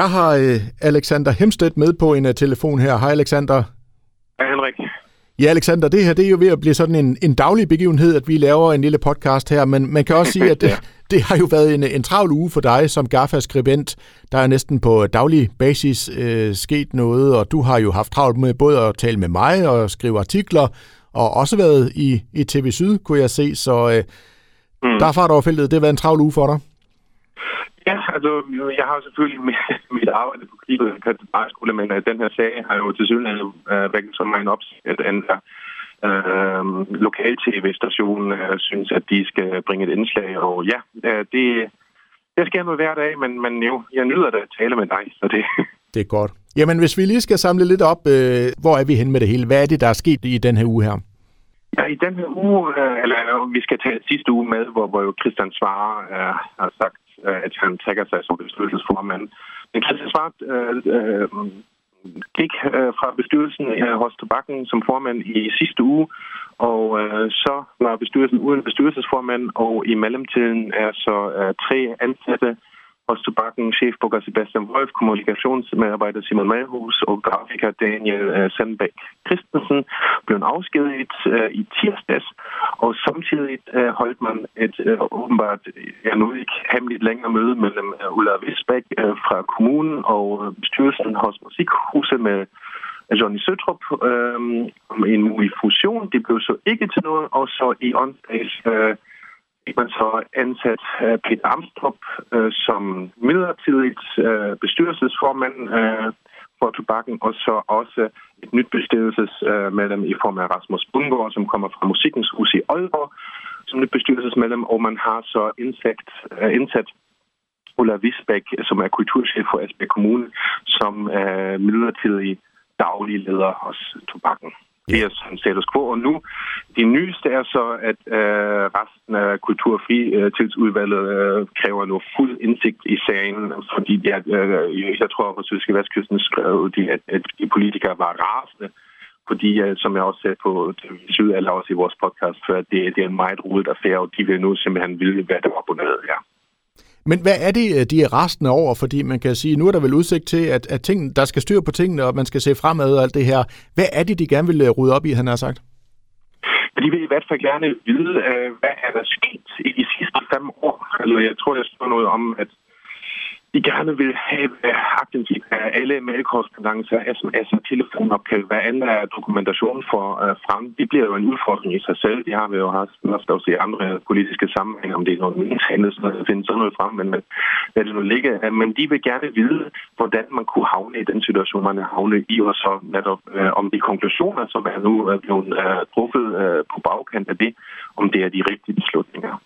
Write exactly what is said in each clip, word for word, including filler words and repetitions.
Jeg har øh, Alexander Hemstedt med på en uh, telefon her. Hej Alexander. Hej Henrik. Ja Alexander, det her det er jo ved at blive sådan en, en daglig begivenhed, at vi laver en lille podcast her, men man kan også sige, at ja. det, det har jo været en, en travl uge for dig som GAFFA-skribent. Der er næsten på daglig basis øh, sket noget, og du har jo haft travlt med både at tale med mig og skrive artikler, og også været i, i T V Syd, kunne jeg se, så øh, mm. der er fart over feltet. Det har været en travl uge for dig. Ja, altså, jeg har jo selvfølgelig med mit arbejde på Kribet og Kattebergskole, men den her sag har jo til siden øh, vækket som en opsæt af øh, lokal-tv-stationen, øh, synes, at de skal bringe et indslag. Og ja, øh, det, det sker noget hver dag, men, men jo, jeg nyder det at tale med dig, så det... Det er godt. Jamen, hvis vi lige skal samle lidt op, øh, hvor er vi hen med det hele? Hvad er det, der er sket i den her uge her? Ja, i den her uge, øh, eller vi skal tage sidste uge med, hvor, hvor jo Christian Svarer øh, har sagt, at han trækker sig som bestyrelsesformand. Men Christian Vart øh, øh, gik øh, fra bestyrelsen øh, hos Tobakken som formand i sidste uge, og øh, så var bestyrelsen uden bestyrelsesformand, og i mellemtiden er så øh, tre ansatte hos Tobakken, chefbooker Sebastian Wolf, kommunikationsmedarbejder Simon Malhus og grafiker Daniel øh, Sandbæk Christensen blev afskediget øh, i tirsdags, og samtidig øh, holdt man et øh, åbenbart, ja nu ikke hemmeligt længere møde mellem øh, Ulla Visbæk øh, fra kommunen og bestyrelsen hos Musikhuset med Johnny Søtrup øh, om en mulig fusion. Det blev så ikke til noget, og så i onsdags øh, man så ansat Peter Amstrup øh, som midlertidigt øh, bestyrelsesformand øh, for Tobakken, og så også et nyt bestyrelsesmedlem øh, i form af Rasmus Bundgaard, som kommer fra Musikens Hus i Aalborg, som nyt bestyrelsesmedlem, og man har så indsigt, øh, indsat Ulla Visbæk, som er kulturchef for Esbjerg Kommune, som øh, midlertidig daglig leder hos Tobakken. Det er sådan status quo, og nu det nyeste er så, at øh, resten af kultur- og fritidsudvalget øh, kræver nu fuld indsigt i sagen, fordi de, øh, jeg tror, at Søske Værskysten skrev, de, at, at de politikere var rasende, fordi, øh, som jeg også sagde på T V Syd, eller også i vores podcast før, det, det er en meget rodet affære, og de vil nu simpelthen vide, hvad der var på nede her. Men hvad er det, de er rasende over? Fordi man kan sige, nu er der vel udsigt til, at, at ting, der skal styre på tingene, og man skal se fremad og alt det her. Hvad er det, de gerne vil rydde op i, han har sagt? De vil i hvert fald gerne vide, hvad er der sket i de sidste fem år. Altså, jeg tror, der står noget om, at de gerne vil have aktivt af alle mailkorrespondancer, sms'er, telefonopkald, hvad andet er dokumentation for uh, frem. Det bliver jo en udfordring i sig selv. Det har vi jo haft også i andre politiske sammenhæng, om det er noget meningshandels, når der findes sådan noget frem, men lad det nu ligge. Men de vil gerne vide, hvordan man kunne havne i den situation, man er havnet i, og så netop uh, om de konklusioner, som er nu uh, blevet uh, truffet uh, på bagkant af det, om det er de rigtige beslutninger.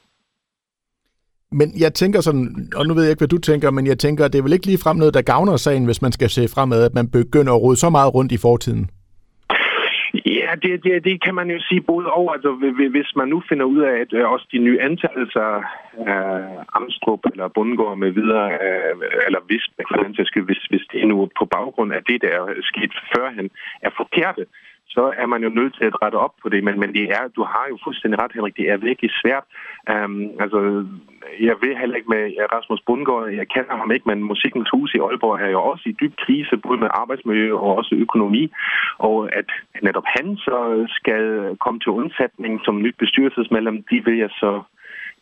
Men jeg tænker sådan, og nu ved jeg ikke, hvad du tænker, men jeg tænker, at det er vel ikke ligefrem noget, der gavner sagen, hvis man skal se fremad, at man begynder at rode så meget rundt i fortiden? Ja, det, det, det kan man jo sige både over. Altså, hvis man nu finder ud af, at også de nye antagelser, øh, Amstrup eller Bundgaard med videre, øh, eller hvis, hvis, hvis det er nu på baggrund af det, der er sket førhen, er forkerte, så er man jo nødt til at rette op på det. Men, men det er, du har jo fuldstændig ret, Henrik. Det er virkelig svært. Um, altså, jeg ved heller ikke med Rasmus Bundgaard. Jeg kender ham ikke, men Musikens Hus i Aalborg er jo også i dyb krise, både med arbejdsmiljø og også økonomi. Og at netop han så skal komme til undsætning som nyt bestyrelsesmedlem, de vil jeg så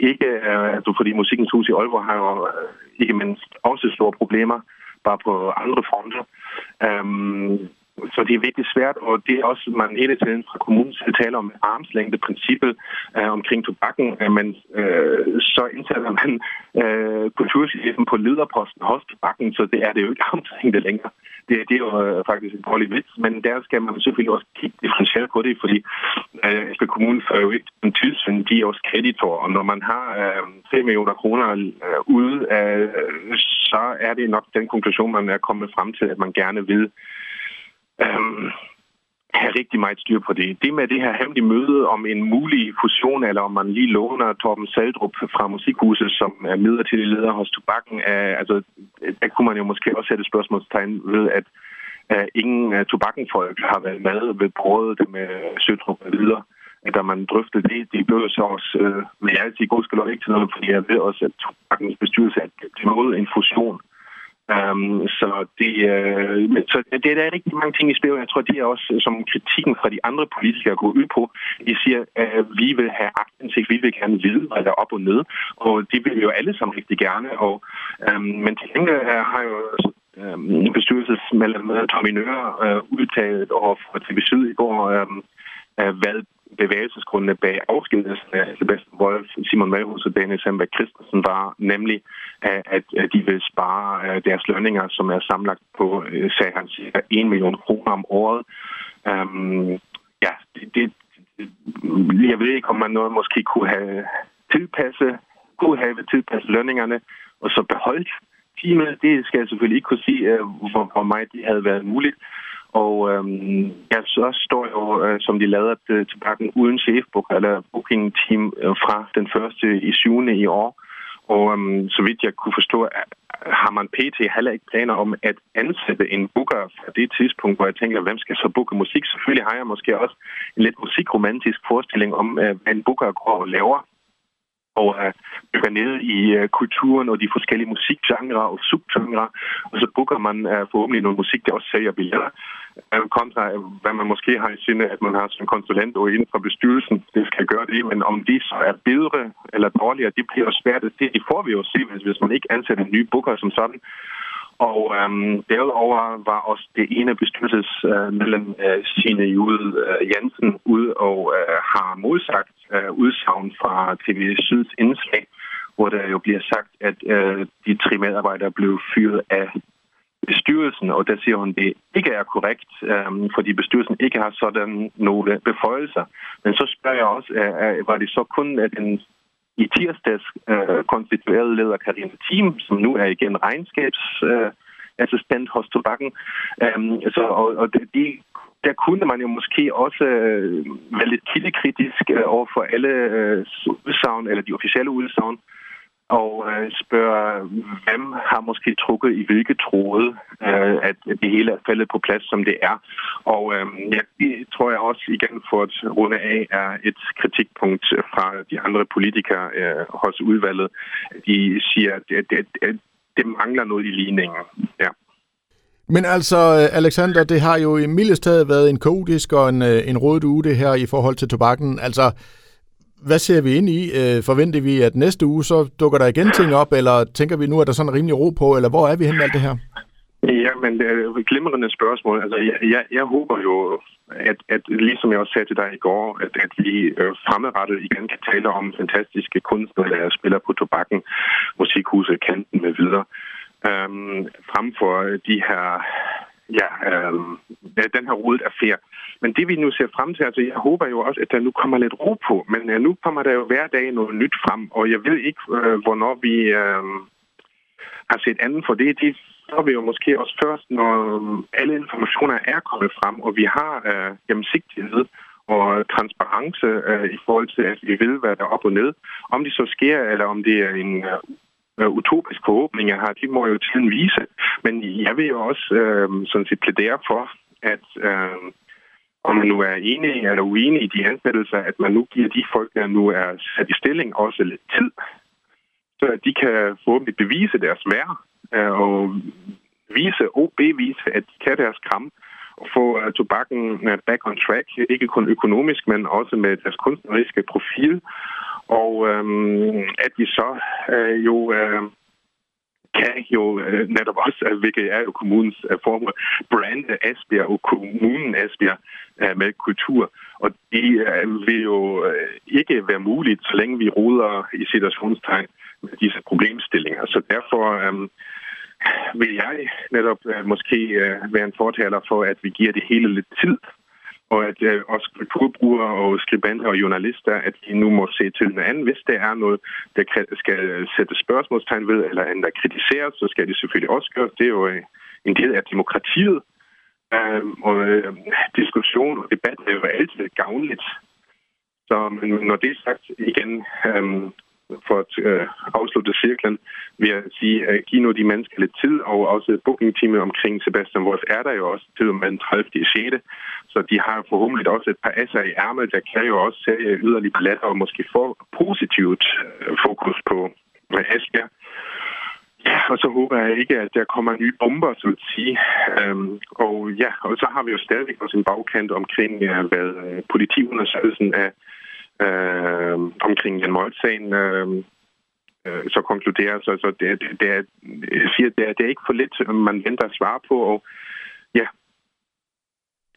ikke. Altså, fordi Musikens Hus i Aalborg har jo ikke mindst også store problemer, bare på andre fronter. Um, Så det er virkelig svært, og det er også, man hele tiden fra kommunens side taler om armslængdeprincippet øh, omkring Tobakken, øh, men øh, så indsætter man øh, kulturchefen på lederposten hos Tobakken, så det er det jo ikke armslængde længere. Det, det er jo øh, faktisk en dårlig vits, men der skal man selvfølgelig også kigge differentieret på det, fordi øh, kommunen får jo ikke en tilsyn, de er også kreditor, og når man har øh, tre millioner kroner øh, ude, øh, så er det nok den konklusion, man er kommet frem til, at man gerne vil Øhm, have rigtig meget styr på det. Det med det her hemmelige møde om en mulig fusion, eller om man lige låner Torben Saldrup fra Musikhuset, som er midlertidig leder hos Tobakken, øh, altså, der kunne man jo måske også sætte spørgsmålstegn ved, at øh, ingen øh, Tobakken-folk har været med ved brødet med Søtrup og videre. Da man drøftede det, det blev så også, øh, men jeg er altid god skal ikke til noget, fordi jeg ved også, at Tobakkens bestyrelse er imod en fusion. Um, så, det, uh, så det der er rigtig mange ting i spil. Jeg tror, det er også som kritikken fra de andre politikere går ud på. De siger, at vi vil have aktindsigt, vi vil gerne vide, hvad der er op og ned. Og det vil vi jo alle sammen rigtig gerne. Og, um, men til gengæld har jo um, bestyrelsesmedlem Tommy Nørgård uh, udtalt over for T V Syd i går, um, uh, hvad bevægelsesgrundene bag afskedelsen af Sebastian Wolf, Simon Malhus og Daniel Sandbæk Christensen var nemlig, at de vil spare deres lønninger, som er samlet på, sagde han, cirka en million kroner om året. Um, ja, det, det, jeg ved ikke, om man noget måske kunne have tilpasset, kunne have tilpasset lønningerne og så beholdt teamet. Det skal jeg selvfølgelig ikke kunne sige, hvor, hvor meget det havde været muligt. Og øhm, jeg så står jo, øh, som de lader til Tobakken, uden chefbook eller booking-team øh, fra den første i syvende i år. Og øhm, så vidt jeg kunne forstå, har man pt. Heller ikke planer om at ansætte en booker fra det tidspunkt, hvor jeg tænker, hvem skal så booke musik? Selvfølgelig har jeg måske også en lidt musikromantisk forestilling om, øh, hvad en booker går og laver. Og øh, dykker ned i øh, kulturen og de forskellige musikgenre og subgenre. Og så booker man øh, forhåbentlig noget musik, der også sælger billeder. Kontra, hvad man måske har i sinde, at man har sådan en konsulent og inden for bestyrelsen, det skal gøre det, men om de så er bedre eller dårligere, det bliver jo svært. Det de får vi jo se, hvis man ikke ansætter en ny booker som sådan. Og øhm, derudover var også det ene bestyrelsesmedlem, øh, øh, Signe Juhl øh, Jensen, ude og øh, har modsagt øh, udsagn fra T V Syds indslag, hvor der jo bliver sagt, at øh, de tre medarbejdere blev fyret af bestyrelsen, og der siger hun, at det ikke er korrekt, øhm, fordi bestyrelsen ikke har sådan nogle beføjelser. Men så spørger jeg også, øh, var det så kun den i tirsdags øh, konstituerede leder Karine Thiem, som nu er igen regnskabsassistent øh, hos Tobakken, øhm, så, og, og de, der kunne man jo måske også øh, være lidt kildekritisk øh, over for alle øh, udsagn, eller de officielle udsagn, og øh, spørger, hvem har måske trukket i hvilke tråde, øh, at det hele er faldet på plads, som det er. Og øh, ja, det tror jeg også igen for at runde af er et kritikpunkt fra de andre politikere øh, hos udvalget. De siger, at det, det, det mangler noget i ligningen. Ja. Men altså, Alexander, det har jo i mildestaget været en kaotisk og en, en rodet uge det her i forhold til Tobakken. Altså, hvad ser vi ind i? Forventer vi, at næste uge så dukker der igen ting op, eller tænker vi nu, at der sådan rimelig ro på, eller hvor er vi henne alt det her? Jamen, det er et glimrende spørgsmål. Altså, jeg, jeg, jeg håber jo, at, at ligesom jeg også sagde til dig i går, at, at vi øh, fremadrettet igen kan tale om fantastiske kunstnere, der spiller på Tobakken, Musikhuset, Kanten med videre, øhm, frem for de her... Ja, øh, den her rodet affære. Men det vi nu ser frem til, altså jeg håber jo også, at der nu kommer lidt ro på, men øh, nu kommer der jo hver dag noget nyt frem, og jeg ved ikke, øh, hvornår vi øh, har set anden for det. Det får vi jo måske også først, når alle informationer er kommet frem, og vi har øh, gennemsigtighed og transparence øh, i forhold til, at vi ved, hvad der er op og ned. Om det så sker, eller om det er en... Øh, utopiske forhåbninger har, de må jo tiden vise. Men jeg vil jo også øh, sådan set plædere for, at øh, om man nu er enig eller uenig i de ansættelser, at man nu giver de folk, der nu er sat i stilling, også lidt tid, så at de kan forhåbentlig bevise deres værd øh, og vise og bevise, at de kan deres kram og få uh, Tobakken uh, back on track, ikke kun økonomisk, men også med deres kunstneriske profil. Og øhm, at vi så øh, jo øh, kan jo øh, netop også, hvilket er jo kommunens øh, formål, brande Esbjerg og kommunen Esbjerg øh, med kultur. Og det øh, vil jo øh, ikke være muligt, så længe vi roder i situationstegn med disse problemstillinger. Så derfor... Øh, vil jeg netop øh, måske øh, være en fortaler for, at vi giver det hele lidt tid, og at øh, også kulturbrugere og skribenter og journalister, at de nu må se til den anden. Hvis der er noget, der skal sætte spørgsmålstegn ved, eller andet der kritiseres, så skal det selvfølgelig også gøres. Det er jo en del af demokratiet, øh, og øh, diskussion og debat er jo altid gavnligt. Så når det er sagt igen... Øh, for at øh, afslutte cirklen, vil jeg sige, at give nu de mennesker lidt tid, og også bookingteamet omkring Sebastian Wolf er der jo også til og med den tredivte sjette Så de har forhåbentlig også et par asser i ærmet, der kan jo også sælge yderligere billetter og måske få positivt fokus på Esbjerg. Og så håber jeg ikke, at der kommer nye bomber, som vil sige. Øhm, og ja, og så har vi jo stadigvæk også en bagkant omkring, hvad politiundersøgelsen af øh, omkring den Moldt-sagen øh, øh, så konkluderer. Så, så det, det, det, er, siger, det, er, det er ikke for lidt, man venter at svare på, og ja,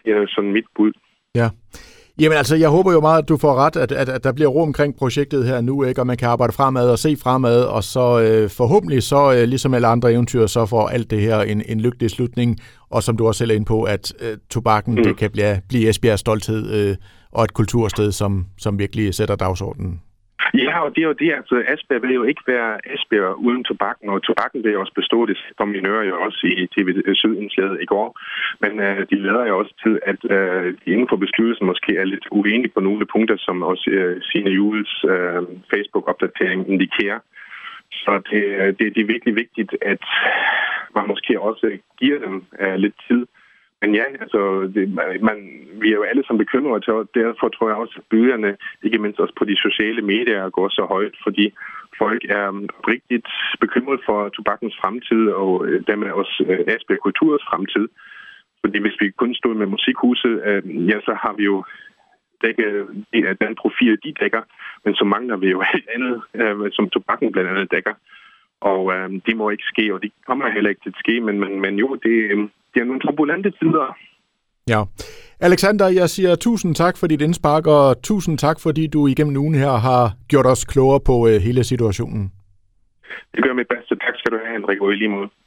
det er sådan mit bud. Ja. Jamen altså, jeg håber jo meget, at du får ret, at, at, at der bliver ro omkring projektet her nu, ikke? Og man kan arbejde fremad og se fremad, og så øh, forhåbentlig, så øh, ligesom alle andre eventyr, så får alt det her en, en lykkelig slutning, og som du også selv er inde på, at øh, Tobakken, mm. det kan blive, blive Esbjergs stolthed, øh, og et kultursted, som, som virkelig sætter dagsordenen. Ja, og det er jo det, altså Esbjerg vil jo ikke være Esbjerg uden Tobakken, og Tobakken vil jo også bestå, det Tommy Nørgård jo også i T V Syd i går, men øh, de lader jo også til, at øh, de inden for bestyrelsen måske er lidt uenige på nogle punkter, som også øh, Signe Juhls øh, Facebook-opdatering indikerer. Så det, det, det er virkelig vigtigt, at man måske også giver dem øh, lidt tid. Men ja, altså, det, man, vi er jo alle sammen bekymrede til, og derfor tror jeg også, at byerne, ikke mindst også på de sociale medier, går så højt, fordi folk er rigtig bekymret for tobakkens fremtid, og dermed også Esbjerg Kulturs fremtid. Fordi hvis vi kun stod med musikhuset, øh, ja, så har vi jo dækket den profil, de dækker, men så mangler vi jo alt andet, øh, som tobakken blandt andet dækker. Og øh, det må ikke ske, og det kommer heller ikke til at ske, men, men, men jo, det... Øh, Det er nogle turbulente tider. Ja. Alexander, jeg siger tusind tak for dit indspark, og tusind tak, fordi du igennem ugen her har gjort os klogere på hele situationen. Det gør mit bedste. Tak skal du have, Henrik, og i lige måde.